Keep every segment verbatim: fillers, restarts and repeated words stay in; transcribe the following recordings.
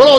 Volevo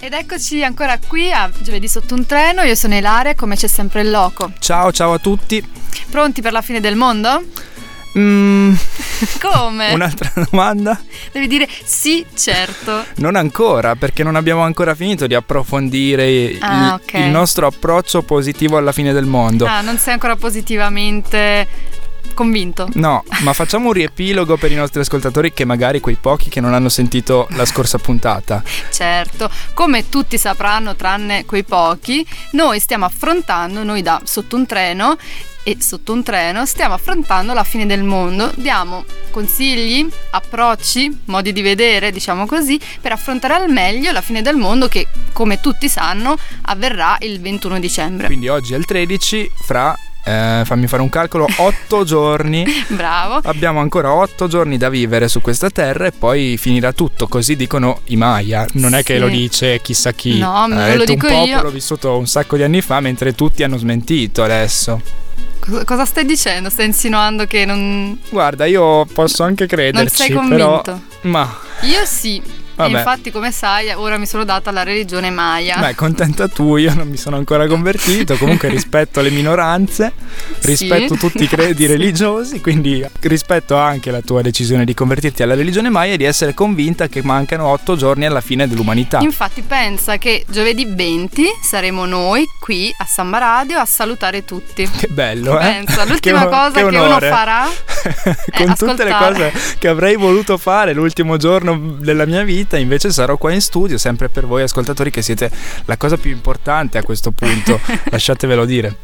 Ed eccoci ancora qui a Giovedì Sotto un Treno, io sono Elare, come c'è sempre il loco. Ciao, ciao a tutti. Pronti per la fine del mondo? Mm. Come? Un'altra domanda? Devi dire sì, certo. Non ancora, perché non abbiamo ancora finito di approfondire ah, il, okay. il nostro approccio positivo alla fine del mondo. Ah, non sei ancora positivamente... convinto? No, ma facciamo un riepilogo per i nostri ascoltatori, che magari quei pochi che non hanno sentito la scorsa puntata. Certo, come tutti sapranno tranne quei pochi, noi stiamo affrontando, noi da Sotto un Treno e Sotto un Treno stiamo affrontando la fine del mondo, diamo consigli, approcci, modi di vedere, diciamo così, per affrontare al meglio la fine del mondo che, come tutti sanno, avverrà il ventuno dicembre. Quindi oggi è il tredici, fra... Eh, fammi fare un calcolo, otto giorni. Bravo. Abbiamo ancora otto giorni da vivere su questa terra e poi finirà tutto, così dicono i Maya. Non è sì. che lo dice chissà chi. No, eh, non lo dico io. È un popolo vissuto un sacco di anni fa, mentre tutti hanno smentito adesso. Cosa stai dicendo? Stai insinuando che non... Guarda, io posso anche crederci. Non sei convinto? Però... Ma... Io sì. E infatti, come sai, ora mi sono data alla religione Maya. Beh, contenta tu, io non mi sono ancora convertito. Comunque rispetto le minoranze, rispetto sì, tutti i credi religiosi, quindi rispetto anche la tua decisione di convertirti alla religione Maya e di essere convinta che mancano otto giorni alla fine dell'umanità. Infatti pensa che giovedì venti saremo noi qui a Samba Radio a salutare tutti. Che bello, pensa, eh? L'ultima che, cosa che, che uno farà con tutte le cose che avrei voluto fare l'ultimo giorno della mia vita, invece sarò qua in studio sempre per voi ascoltatori, che siete la cosa più importante a questo punto. Lasciatevelo dire.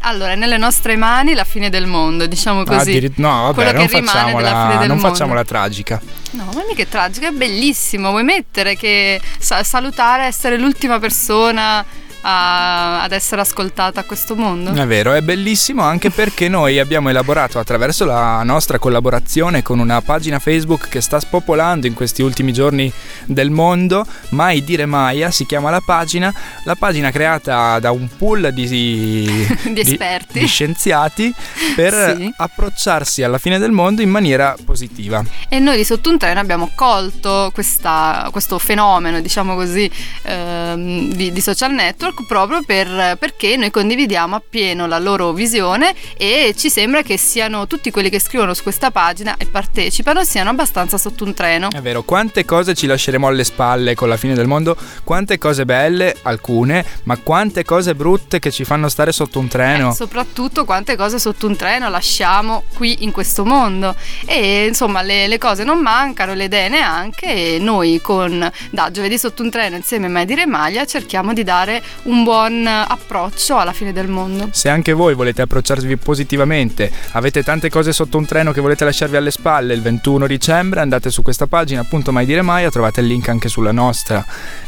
Allora, nelle nostre mani la fine del mondo, diciamo così. Ah, dir- no, vabbè, non, facciamo la, non facciamo la tragica. No, ma mica è tragica, è bellissimo. Vuoi mettere che salutare, essere l'ultima persona A, ad essere ascoltata a questo mondo? È vero, è bellissimo, anche perché noi abbiamo elaborato, attraverso la nostra collaborazione con una pagina Facebook che sta spopolando in questi ultimi giorni del mondo, Mai Dire Maya si chiama la pagina, la pagina creata da un pool di, di esperti, di, di scienziati, per sì. approcciarsi alla fine del mondo in maniera positiva. E noi di Sotto un Treno abbiamo colto questa, questo fenomeno, diciamo così, ehm, di, di social network, proprio per, perché noi condividiamo appieno la loro visione e ci sembra che siano tutti quelli che scrivono su questa pagina e partecipano siano abbastanza sotto un treno. È vero, quante cose ci lasceremo alle spalle con la fine del mondo, quante cose belle, alcune, ma quante cose brutte che ci fanno stare sotto un treno. Eh, soprattutto quante cose sotto un treno lasciamo qui in questo mondo. E insomma le, le cose non mancano, le idee neanche, e noi con da Giovedì Sotto un Treno insieme a Mai Dire Maya cerchiamo di dare un buon approccio alla fine del mondo. Se anche voi volete approcciarvi positivamente, avete tante cose sotto un treno che volete lasciarvi alle spalle il ventuno dicembre, andate su questa pagina, appunto, Mai Dire Maya, trovate il link anche sulla nostra.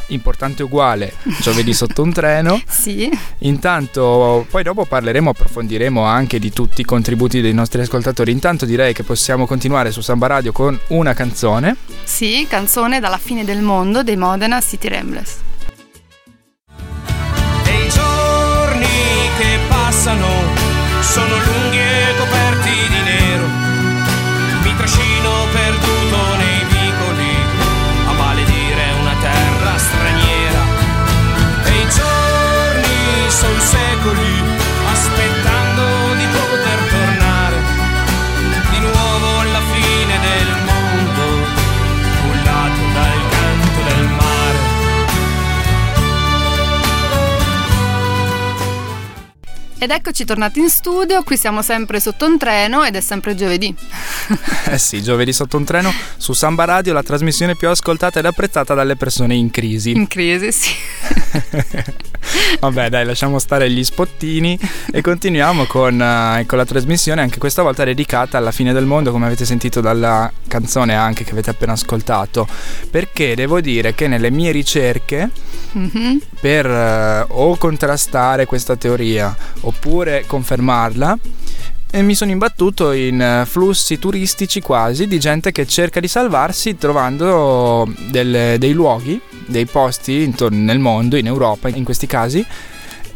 Importante uguale, Giovedì Sotto un Treno. Sì. Intanto poi dopo parleremo, approfondiremo anche di tutti i contributi dei nostri ascoltatori. Intanto direi che possiamo continuare su Samba Radio con una canzone. Sì, canzone dalla fine del mondo dei Modena City Ramblers. Sono lunghi e coperti di nero, mi trascino perduto nei vicoli a maledire una terra straniera. E i giorni son secoli aspettando di poter tornare di nuovo alla fine del mondo, cullato dal canto del mare. Ed eccoci tornati in studio, qui siamo sempre sotto un treno ed è sempre giovedì. Eh sì, Giovedì Sotto un Treno su Samba Radio, la trasmissione più ascoltata ed apprezzata dalle persone in crisi. In crisi, sì. Vabbè, dai, lasciamo stare gli spottini e continuiamo con, eh, con la trasmissione, anche questa volta dedicata alla fine del mondo, come avete sentito dalla canzone anche che avete appena ascoltato, perché devo dire che nelle mie ricerche mm-hmm. per eh, o contrastare questa teoria oppure confermarla, e mi sono imbattuto in flussi turistici quasi di gente che cerca di salvarsi trovando delle, dei luoghi, dei posti intorno nel mondo, in Europa in questi casi,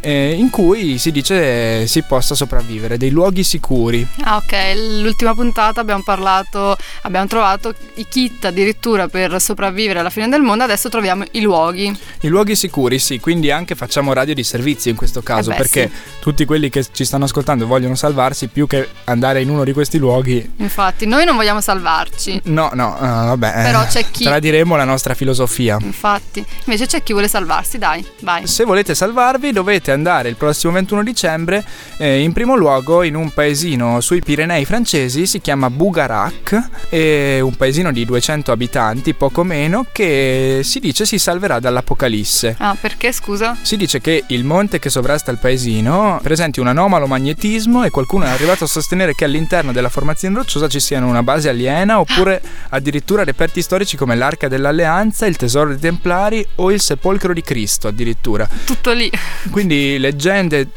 eh, in cui si dice si possa sopravvivere, dei luoghi sicuri. Ah, ok, l'ultima puntata abbiamo parlato, abbiamo trovato i kit addirittura per sopravvivere alla fine del mondo, adesso troviamo i luoghi. I luoghi sicuri, sì, quindi anche facciamo radio di servizio in questo caso, eh beh, perché sì, tutti quelli che ci stanno ascoltando vogliono salvarsi più che andare in uno di questi luoghi. Infatti, noi non vogliamo salvarci. No, no, uh, vabbè. Però c'è chi... Tradiremo la nostra filosofia. Infatti, invece c'è chi vuole salvarsi, dai, vai. Se volete salvarvi dovete andare il prossimo ventuno dicembre eh, in primo luogo in un paesino sui Pirenei francesi, si chiama Bugarac, è un paesino di duecento abitanti poco meno, che si dice si salverà dall'apocalisse. Ah, perché scusa? Si dice che il monte che sovrasta il paesino presenti un anomalo magnetismo e qualcuno è arrivato a sostenere che all'interno della formazione rocciosa ci siano una base aliena oppure addirittura reperti storici come l'Arca dell'Alleanza, il tesoro dei Templari o il sepolcro di Cristo addirittura. Tutto lì. Quindi leggende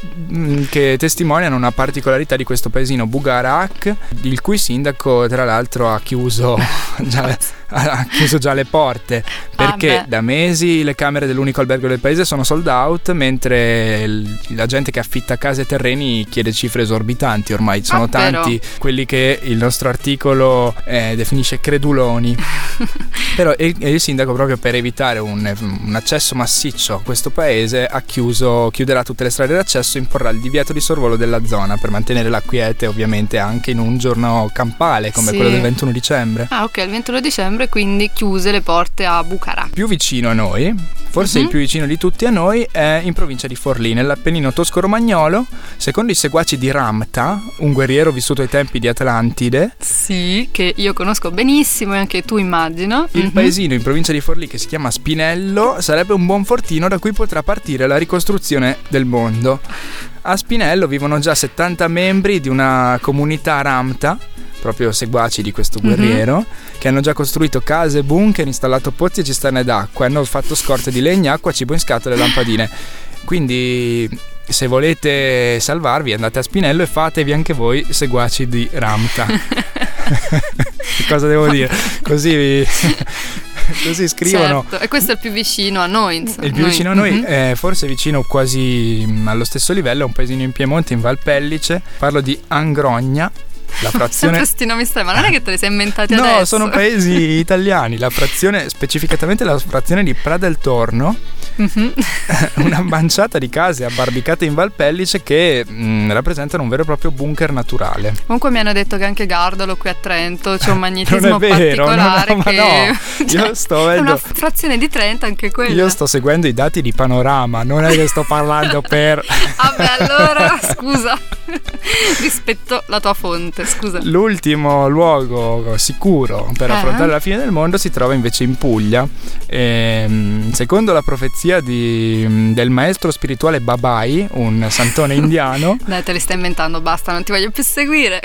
che testimoniano una particolarità di questo paesino Bugarac, il cui sindaco tra l'altro ha chiuso già, ha chiuso già le porte perché ah, da mesi le camere dell'unico albergo del paese sono sold out, mentre la gente che affitta case e terreni chiede cifre esorbitanti ormai, sono ah, tanti però. Quelli che il nostro articolo eh, definisce creduloni. Però il, il sindaco, proprio per evitare un, un accesso massiccio a questo paese, ha chiuso chiuderà tutte le strade d'accesso e imporrà il divieto di sorvolo della zona per mantenere la quiete, ovviamente anche in un giorno campale come sì, quello del ventuno dicembre. Ah, ok, il ventuno dicembre quindi chiuse le porte a Bucarà. Più vicino a noi, forse mm-hmm. il più vicino di tutti a noi, è in provincia di Forlì, nell'Appennino tosco-romagnolo. Secondo i seguaci di Ramta, un guerriero vissuto ai tempi di Atlantide, sì, che io conosco benissimo e anche tu immagino, il mm-hmm. paesino in provincia di Forlì che si chiama Spinello sarebbe un buon fortino da cui potrà partire la ricostruzione del mondo. A Spinello vivono già settanta membri di una comunità Ramta, proprio seguaci di questo guerriero, mm-hmm. che hanno già costruito case, bunker, installato pozzi e cisterne d'acqua, hanno fatto scorte di legna, acqua, cibo in scatole e lampadine. Quindi se volete salvarvi andate a Spinello e fatevi anche voi seguaci di Ramta. Che cosa devo dire? Così vi... così scrivono, certo. E questo è il più vicino a noi, insomma. Il più noi. vicino a noi, mm-hmm. eh, forse vicino quasi allo stesso livello, è un paesino in Piemonte, in Val Pellice. Parlo di Angrogna. La frazione... questi nomi strani, ma non è che te li sei inventati adesso? No, sono paesi italiani. La frazione, specificatamente la frazione di Pra del Torno, mm-hmm. una manciata di case abbarbicate in Val Pellice che mh, rappresentano un vero e proprio bunker naturale. Comunque mi hanno detto che anche Gardolo, qui a Trento, c'è un magnetismo non è vero, particolare. No, no, che... ma no, cioè, io sto vedendo... è una frazione di Trento anche quella. Io sto seguendo i dati di Panorama, non è che sto parlando per... Vabbè, allora, scusa, rispetto la tua fonte. Scusa. L'ultimo luogo sicuro per eh. affrontare la fine del mondo si trova invece in Puglia e, secondo la profezia di, del maestro spirituale Babai, un santone indiano. Dai, te li stai inventando, basta, non ti voglio più seguire.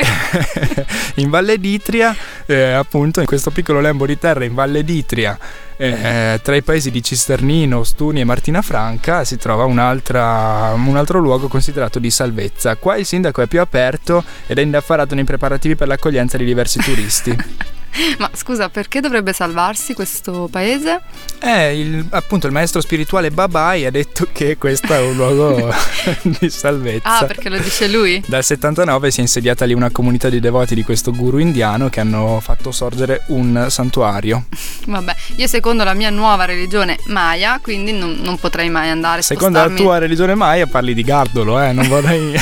In Valle d'Itria, eh, appunto, in questo piccolo lembo di terra in Valle d'Itria, Eh, tra i paesi di Cisternino, Ostuni e Martina Franca, si trova un'altra, un altro luogo considerato di salvezza. Qua il sindaco è più aperto ed è indaffarato nei preparativi per l'accoglienza di diversi turisti. Ma scusa, perché dovrebbe salvarsi questo paese? Eh, il, appunto il maestro spirituale Babai ha detto che questo è un luogo di salvezza. Ah, perché lo dice lui? Dal settantanove si è insediata lì una comunità di devoti di questo guru indiano che hanno fatto sorgere un santuario. Vabbè, io secondo la mia nuova religione Maya, quindi non, non potrei mai andare a spostarmi. Secondo la tua religione Maya parli di Gardolo, eh, non vorrei...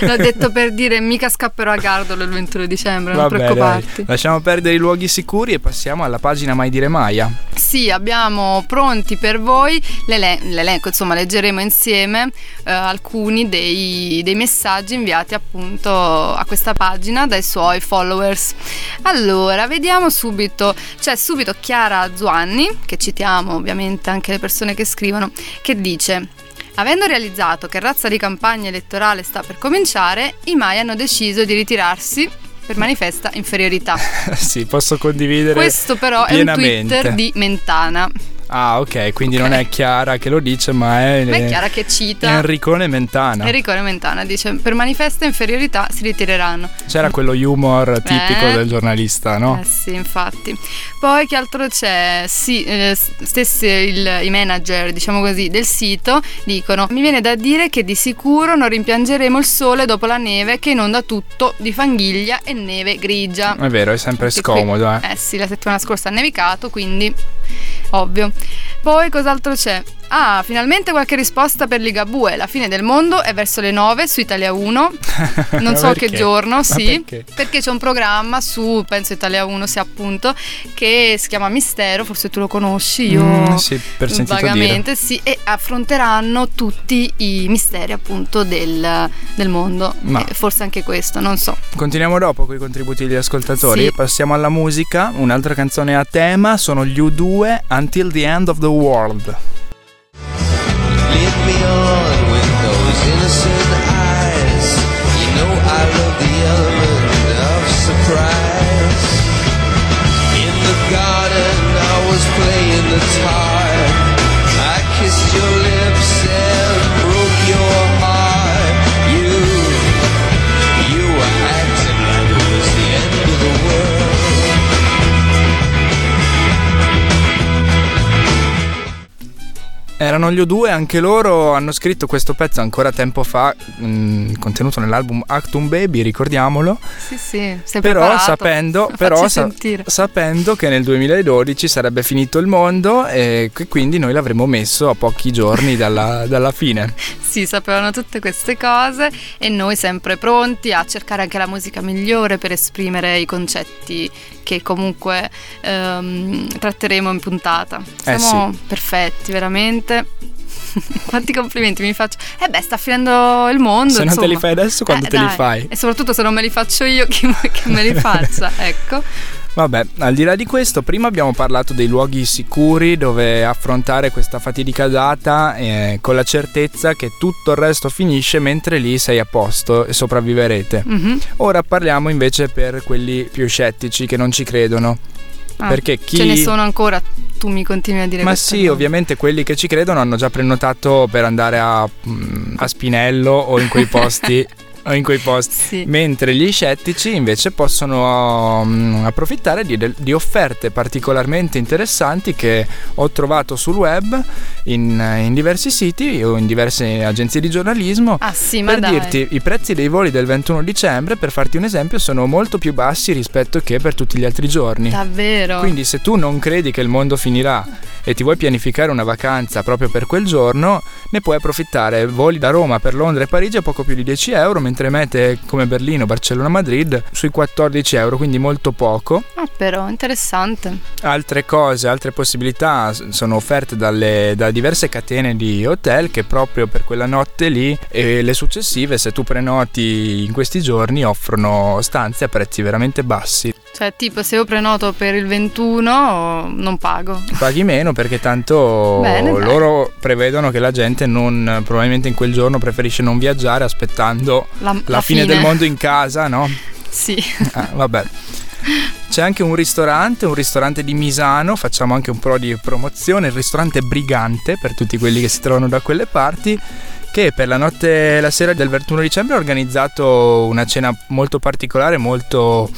L'ho detto per dire, mica scapperò a Gardolo il ventuno dicembre, non vabbè, preoccuparti. Dai, lasciamo perdere i luoghi sicuri e passiamo alla pagina Mai Dire Maya. Sì, abbiamo pronti per voi l'elen- l'elenco, insomma leggeremo insieme eh, alcuni dei, dei messaggi inviati appunto a questa pagina dai suoi followers. Allora, vediamo subito, c'è subito Chiara Zuanni, che citiamo ovviamente anche le persone che scrivono, che dice: Avendo realizzato che razza di campagna elettorale sta per cominciare, i Mai hanno deciso di ritirarsi per manifesta inferiorità. Sì, posso condividere. Questo però è un Twitter di Mentana. Ah, ok, quindi okay. Non è Chiara che lo dice, ma è, ma è Chiara che cita Enricone Mentana. Enricone Mentana dice: per manifesta inferiorità si ritireranno. C'era quello humor tipico eh, del giornalista, no? Eh sì, infatti. Poi che altro c'è? Sì, eh, stessi il, i manager, diciamo così, del sito dicono: mi viene da dire che di sicuro non rimpiangeremo il sole dopo la neve che inonda tutto di fanghiglia e neve grigia. È vero, è sempre che scomodo qui, eh. eh sì, la settimana scorsa ha nevicato, quindi ovvio. Poi cos'altro c'è? Ah, finalmente qualche risposta per Ligabue. La fine del mondo è verso le nove su Italia uno. Non so che giorno, ma sì, perché? perché c'è un programma su, penso Italia uno sia, appunto, che si chiama Mistero, forse tu lo conosci, io mm, sì, per sentito vagamente dire. Sì, e affronteranno tutti i misteri, appunto, del, del mondo, ma forse anche questo, non so. Continuiamo dopo con i contributi degli ascoltatori, sì. Passiamo alla musica, un'altra canzone a tema, sono gli U due, Until the End of the World. Erano gli U due, anche loro hanno scritto questo pezzo ancora tempo fa, mh, contenuto nell'album Achtung Baby, ricordiamolo. Sì, sì, sei però preparato. Sapendo, però sa- sapendo che nel duemiladodici sarebbe finito il mondo e quindi noi l'avremmo messo a pochi giorni dalla, dalla fine. Sì, sapevano tutte queste cose e noi sempre pronti a cercare anche la musica migliore per esprimere i concetti che comunque ehm, tratteremo in puntata. Siamo eh sì. perfetti, veramente. Quanti complimenti mi faccio. Eh beh, sta finendo il mondo. Se insomma. non te li fai adesso, quando eh, te dai. li fai? E soprattutto se non me li faccio io, chi che me li faccia, ecco. Vabbè, al di là di questo, prima abbiamo parlato dei luoghi sicuri dove affrontare questa fatidica data eh, con la certezza che tutto il resto finisce mentre lì sei a posto e sopravviverete. Mm-hmm. Ora parliamo invece per quelli più scettici che non ci credono. Ah, perché chi... ce ne sono ancora, tu mi continui a dire. Ma sì, cosa. Ovviamente quelli che ci credono hanno già prenotato per andare a, a Spinello o in quei posti. O in quei posti sì. Mentre gli scettici invece possono um, approfittare di, de, di offerte particolarmente interessanti che ho trovato sul web in, in diversi siti o in diverse agenzie di giornalismo. Ah, sì, per ma dirti dai. I prezzi dei voli del ventuno dicembre, per farti un esempio, sono molto più bassi rispetto che per tutti gli altri giorni. Davvero? Quindi se tu non credi che il mondo finirà e ti vuoi pianificare una vacanza proprio per quel giorno, ne puoi approfittare. Voli da Roma per Londra e Parigi a poco più di dieci euro, mentre mete come Berlino, Barcellona, Madrid sui quattordici euro, quindi molto poco. Ah, però interessante. Altre cose, altre possibilità sono offerte dalle, da diverse catene di hotel che proprio per quella notte lì e le successive, se tu prenoti in questi giorni, offrono stanze a prezzi veramente bassi. Cioè tipo se io prenoto per il ventuno non pago. Paghi meno perché tanto Bene, loro dai. prevedono che la gente non probabilmente in quel giorno preferisce non viaggiare aspettando la, la, la fine, fine del mondo in casa, no? Sì. Ah, vabbè. C'è anche un ristorante, un ristorante di Misano, facciamo anche un po' di promozione, il ristorante Brigante per tutti quelli che si trovano da quelle parti, che per la notte, la sera del ventuno dicembre ha organizzato una cena molto particolare, molto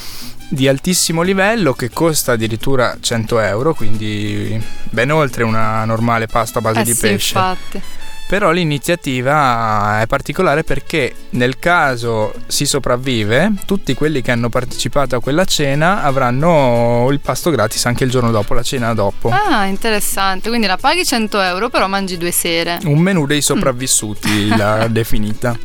di altissimo livello, che costa addirittura cento euro, quindi ben oltre una normale pasta a base eh di sì, pesce. Infatti. Però l'iniziativa è particolare perché nel caso si sopravvive, tutti quelli che hanno partecipato a quella cena avranno il pasto gratis anche il giorno dopo, la cena dopo. Ah, interessante, quindi la paghi cento euro però mangi due sere. Un menù dei sopravvissuti mm. l'ha definita.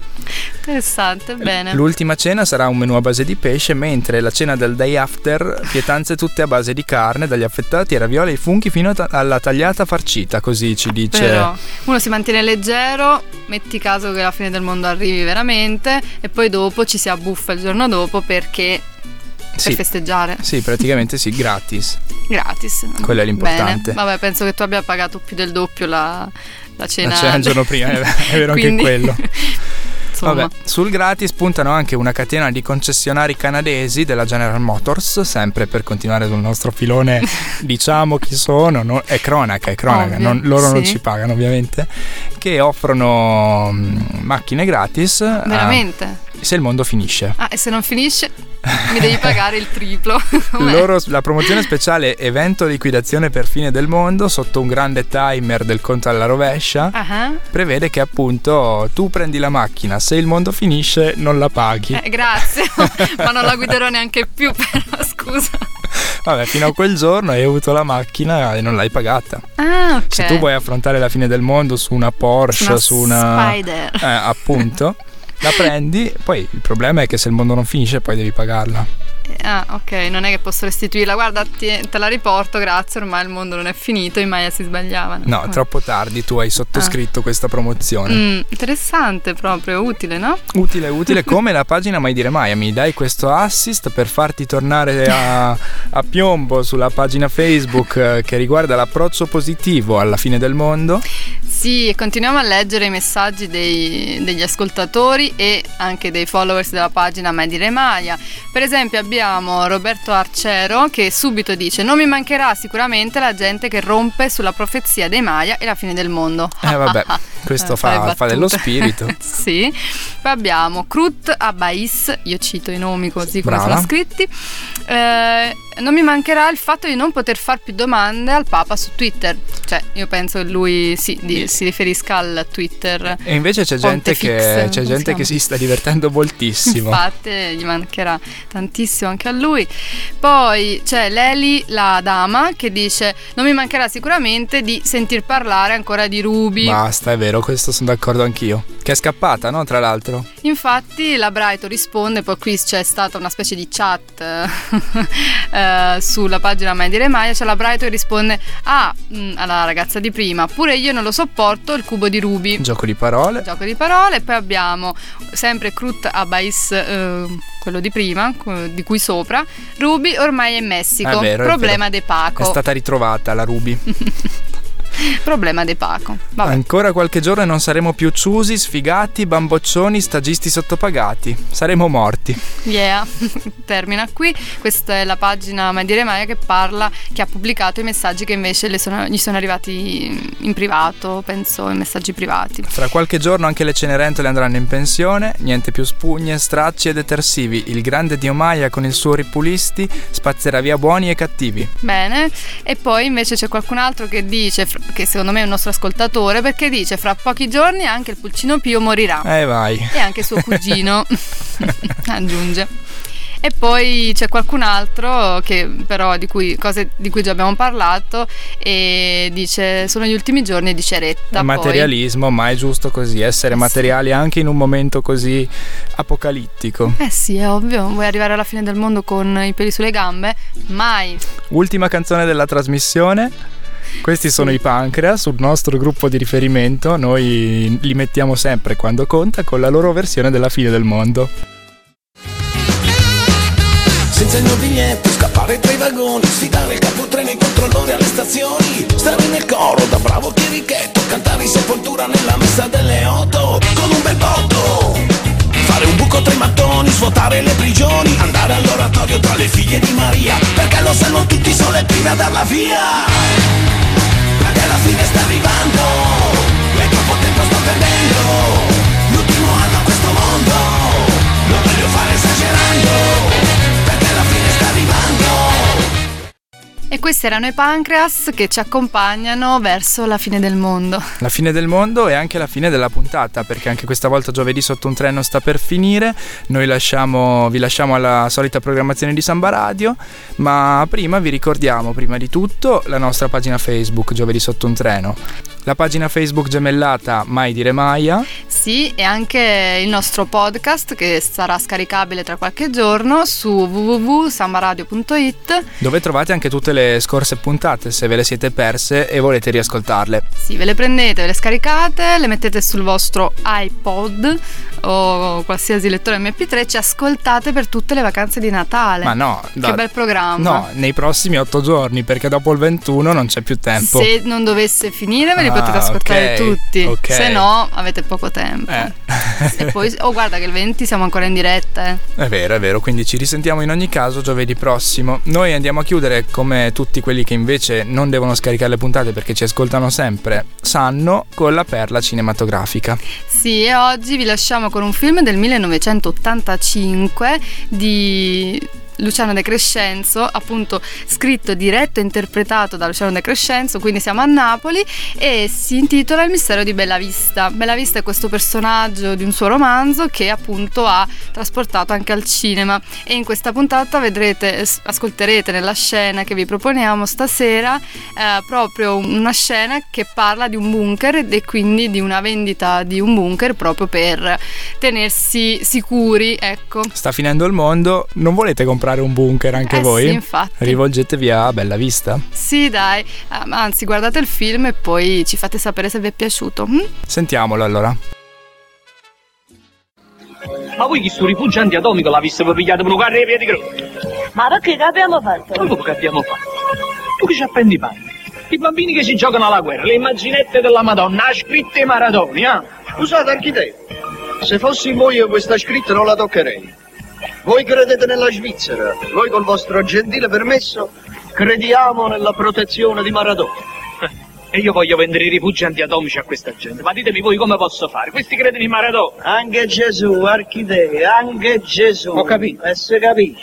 Interessante, bene. L'ultima cena sarà un menù a base di pesce, mentre la cena del day after, pietanze tutte a base di carne, dagli affettati ai ravioli e ai funghi fino ta- alla tagliata farcita, così ci dice. Però uno si mantiene leggero, metti caso che la fine del mondo arrivi veramente e poi dopo ci si abbuffa il giorno dopo perché sì, per festeggiare. Sì, praticamente sì, gratis. Gratis. Quello è l'importante. Bene. Vabbè, penso che tu abbia pagato più del doppio la, la cena. La cena il giorno prima, è vero. Quindi... anche quello. Vabbè, sul gratis puntano anche una catena di concessionari canadesi della General Motors, sempre per continuare sul nostro filone, diciamo chi sono, no, è cronaca, è cronaca, Ovvio, non, loro sì. non ci pagano ovviamente, che offrono mh, macchine gratis. Veramente? A, se il mondo finisce. Ah, e se non finisce mi devi pagare il triplo. Loro, la promozione speciale evento liquidazione per fine del mondo sotto un grande timer del conto alla rovescia uh-huh. prevede che appunto tu prendi la macchina, se il mondo finisce non la paghi. Eh, grazie, ma non la guiderò neanche più, però scusa. Vabbè, fino a quel giorno hai avuto la macchina e non l'hai pagata. Ah, okay. Se tu vuoi affrontare la fine del mondo su una Porsche, una su una Spider, eh, appunto. La prendi, poi il problema è che se il mondo non finisce poi devi pagarla. Ah, ok, non è che posso restituirla. Guarda, ti, te la riporto, grazie, ormai il mondo non è finito, i Maya si sbagliavano. No, oh. troppo tardi, tu hai sottoscritto ah. questa promozione. Mm, interessante proprio, utile, no? Utile, utile, come la pagina Mai Dire Maya. Mi dai questo assist per farti tornare a, a piombo sulla pagina Facebook che riguarda l'approccio positivo alla fine del mondo. Sì, e continuiamo a leggere i messaggi dei, degli ascoltatori e anche dei followers della pagina Mai Dire Maya. Per esempio abbiamo Abbiamo Roberto Arcero che subito dice: non mi mancherà sicuramente la gente che rompe sulla profezia dei Maya e la fine del mondo. Eh vabbè, questo fa, fa dello spirito. Sì. Poi abbiamo Krut Abais, io cito i nomi così come Brava. sono scritti. Eh, non mi mancherà il fatto di non poter far più domande al Papa su Twitter. Cioè, io penso che lui si, di, si riferisca al Twitter. E invece c'è gente che, c'è gente che si sta divertendo moltissimo. Infatti gli mancherà tantissimo anche a lui. Poi c'è Leli, la dama, che dice: non mi mancherà sicuramente di sentir parlare ancora di Ruby. Basta, è vero, questo sono d'accordo anch'io. Che è scappata, no? Tra l'altro. Infatti la Braito risponde, poi qui c'è stata una specie di chat eh, sulla pagina Mai Dire Maya, c'è la Brighton e risponde ah, mh, alla ragazza di prima: pure io non lo sopporto il cubo di Ruby. Gioco di parole. Gioco di parole. Poi abbiamo sempre Krut Abais, eh, quello di prima, di cui sopra: Ruby ormai è in Messico, è vero, problema è de Paco. È stata ritrovata la Ruby. Problema de Paco. Vabbè. Ancora qualche giorno e non saremo più ciusi, sfigati, bamboccioni, stagisti sottopagati. Saremo morti. Yeah. Termina qui. Questa è la pagina Mai Dire Maya che parla, che ha pubblicato i messaggi che invece le sono, gli sono arrivati in privato, penso, i messaggi privati. Fra qualche giorno anche le cenerentole andranno in pensione. Niente più spugne, stracci e detersivi. Il grande dio Maya con il suo ripulisti spazzerà via buoni e cattivi. Bene. E poi invece c'è qualcun altro che dice, che secondo me è un nostro ascoltatore, perché dice: fra pochi giorni anche il Pulcino Pio morirà. Eh vai. E anche suo cugino. Aggiunge. E poi c'è qualcun altro che però di cui cose di cui già abbiamo parlato e dice: sono gli ultimi giorni di Ceretta. Materialismo, poi. Ma è giusto così, essere eh materiali sì. anche in un momento così apocalittico. Eh sì, è ovvio, vuoi arrivare alla fine del mondo con i peli sulle gambe? Mai. Ultima canzone della trasmissione. Questi sono i Pancreas, sul nostro gruppo di riferimento, noi li mettiamo sempre quando conta con la loro versione della fine del mondo. Senza il mio biglietto, scappare tra i vagoni, sfidare il capotreno e i controllori alle stazioni, stare nel coro da bravo chierichetto, cantare in sepoltura nella messa delle otto, con un bel botto, fare un buco tra i mattoni, svuotare le prigioni, andare all'oratorio tra le figlie di Maria, perché lo sanno tutti, sono le prime a darla via. Perché la fine sta arrivando e troppo tempo sto perdendo. L'ultimo anno a questo mondo non voglio fare esagerando. Perché la fine sta arrivando. E questi erano i Pancreas che ci accompagnano verso la fine del mondo. La fine del mondo e anche la fine della puntata, perché anche questa volta Giovedì Sotto un Treno sta per finire. Noi lasciamo, vi lasciamo alla solita programmazione di Samba Radio, ma prima vi ricordiamo prima di tutto la nostra pagina Facebook Giovedì Sotto un Treno, la pagina Facebook gemellata Mai Dire Maya. sì, e anche il nostro podcast che sarà scaricabile tra qualche giorno su w w w punto samba radio punto i t, dove trovate anche tutte le scorse puntate se ve le siete perse e volete riascoltarle. Sì, ve le prendete, ve le scaricate, le mettete sul vostro iPod o qualsiasi lettore emme pi tre, ci ascoltate per tutte le vacanze di Natale. Ma no, che da... bel programma. No, nei prossimi otto giorni, perché dopo il ventuno non c'è più tempo. Se non dovesse finire ve li ah, potete ascoltare, okay, tutti, okay. Se no avete poco tempo, eh. E poi, oh guarda che il venti siamo ancora in diretta, eh. È vero, è vero, quindi ci risentiamo in ogni caso giovedì prossimo. Noi andiamo a chiudere come tutti quelli che invece non devono scaricare le puntate perché ci ascoltano sempre sanno, con la perla cinematografica. Sì, e oggi vi lasciamo con un film del millenovecentottantacinque di Luciano De Crescenzo, appunto scritto, diretto e interpretato da Luciano De Crescenzo, quindi siamo a Napoli, e si intitola Il Mistero di Bella Vista. Bella Vista è questo personaggio di un suo romanzo che appunto ha trasportato anche al cinema, e in questa puntata vedrete, ascolterete nella scena che vi proponiamo stasera eh, proprio una scena che parla di un bunker e quindi di una vendita di un bunker proprio per tenersi sicuri, ecco. Sta finendo il mondo, non volete comprare un bunker anche eh voi? Sì, infatti. Rivolgetevi a Bella Vista. Sì, dai, anzi guardate il film e poi ci fate sapere se vi è piaciuto. Hm? Sentiamolo allora. Ma voi chi sono rifugianti atomico la vista per pigliare per un carro e via di grosso? Ma perché che abbiamo fatto? Ma che abbiamo fatto? Tu che ci appendi i panni? I bambini che si giocano alla guerra, le immaginette della Madonna, la scritta Maradona, eh? Usate anche te. Se fossi voi io questa scritta non la toccherei. Voi credete nella Svizzera, noi col vostro gentile permesso crediamo nella protezione di Maradona. E io voglio vendere i rifugi antiatomici a questa gente, ma ditemi voi come posso fare, questi credono in Maradona. Anche Gesù, archidei, anche Gesù. Ho capito. E se capisci,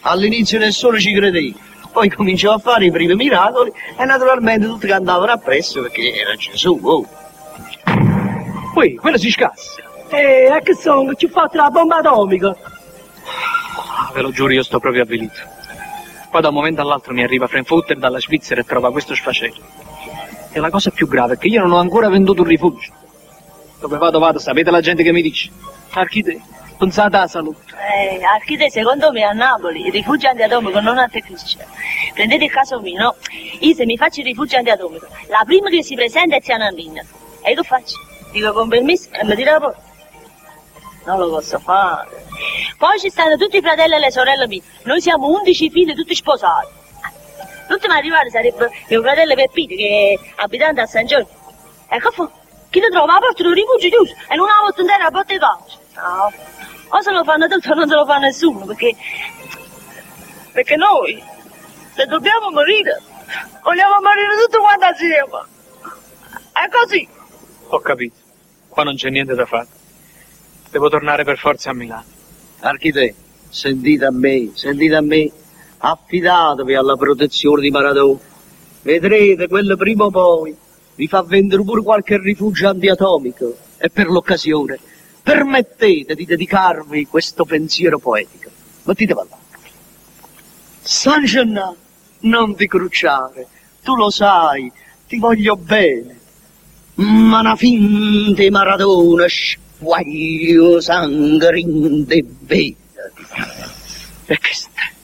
all'inizio nessuno ci credeva, poi cominciò a fare i primi miracoli e naturalmente tutti cantavano appresso perché era Gesù. Oh. Poi, quello si scassa. E a che sono, ci ho fatto la bomba atomica. Ve lo giuro, io sto proprio avvilito. Poi da un momento all'altro mi arriva Frankfurter dalla Svizzera e trova questo sfacello. E la cosa più grave è che io non ho ancora venduto un rifugio. Dove vado vado, sapete la gente che mi dice? Archite, pensate alla salute. Eh, Archite, secondo me a Napoli il rifugio antiatomico non attecchisce. Prendete il caso mio, no? Io se mi faccio il rifugio antiatomico, la prima che si presenta è Tiananmen. E io faccio? Dico con permesso e mi tira la porta. Non lo posso fare. Poi ci stanno tutti i fratelli e le sorelle mie. Noi siamo undici figli, tutti sposati. L'ultimo arrivato sarebbe mio fratello Peppino, che è abitante a San Giorgio. Ecco fu, chi lo trova a porta lo rifugio chiuso e non ha volta intera a botte calcio. No. O se lo fanno tutto o non se lo fa nessuno, perché... Perché noi, se dobbiamo morire, vogliamo morire tutti quanti assieme. È così. Ho capito. Qua non c'è niente da fare. Devo tornare per forza a Milano. Archite, sentite a me, sentite a me, affidatevi alla protezione di Maradona. Vedrete, quello prima o poi vi fa vendere pure qualche rifugio antiatomico. E per l'occasione permettete di dedicarvi questo pensiero poetico. Mettitevelo là. San Gennaro, non ti crucciare, tu lo sai, ti voglio bene. Ma una finta Maradona... Voglio sangue in de bella. E che stai?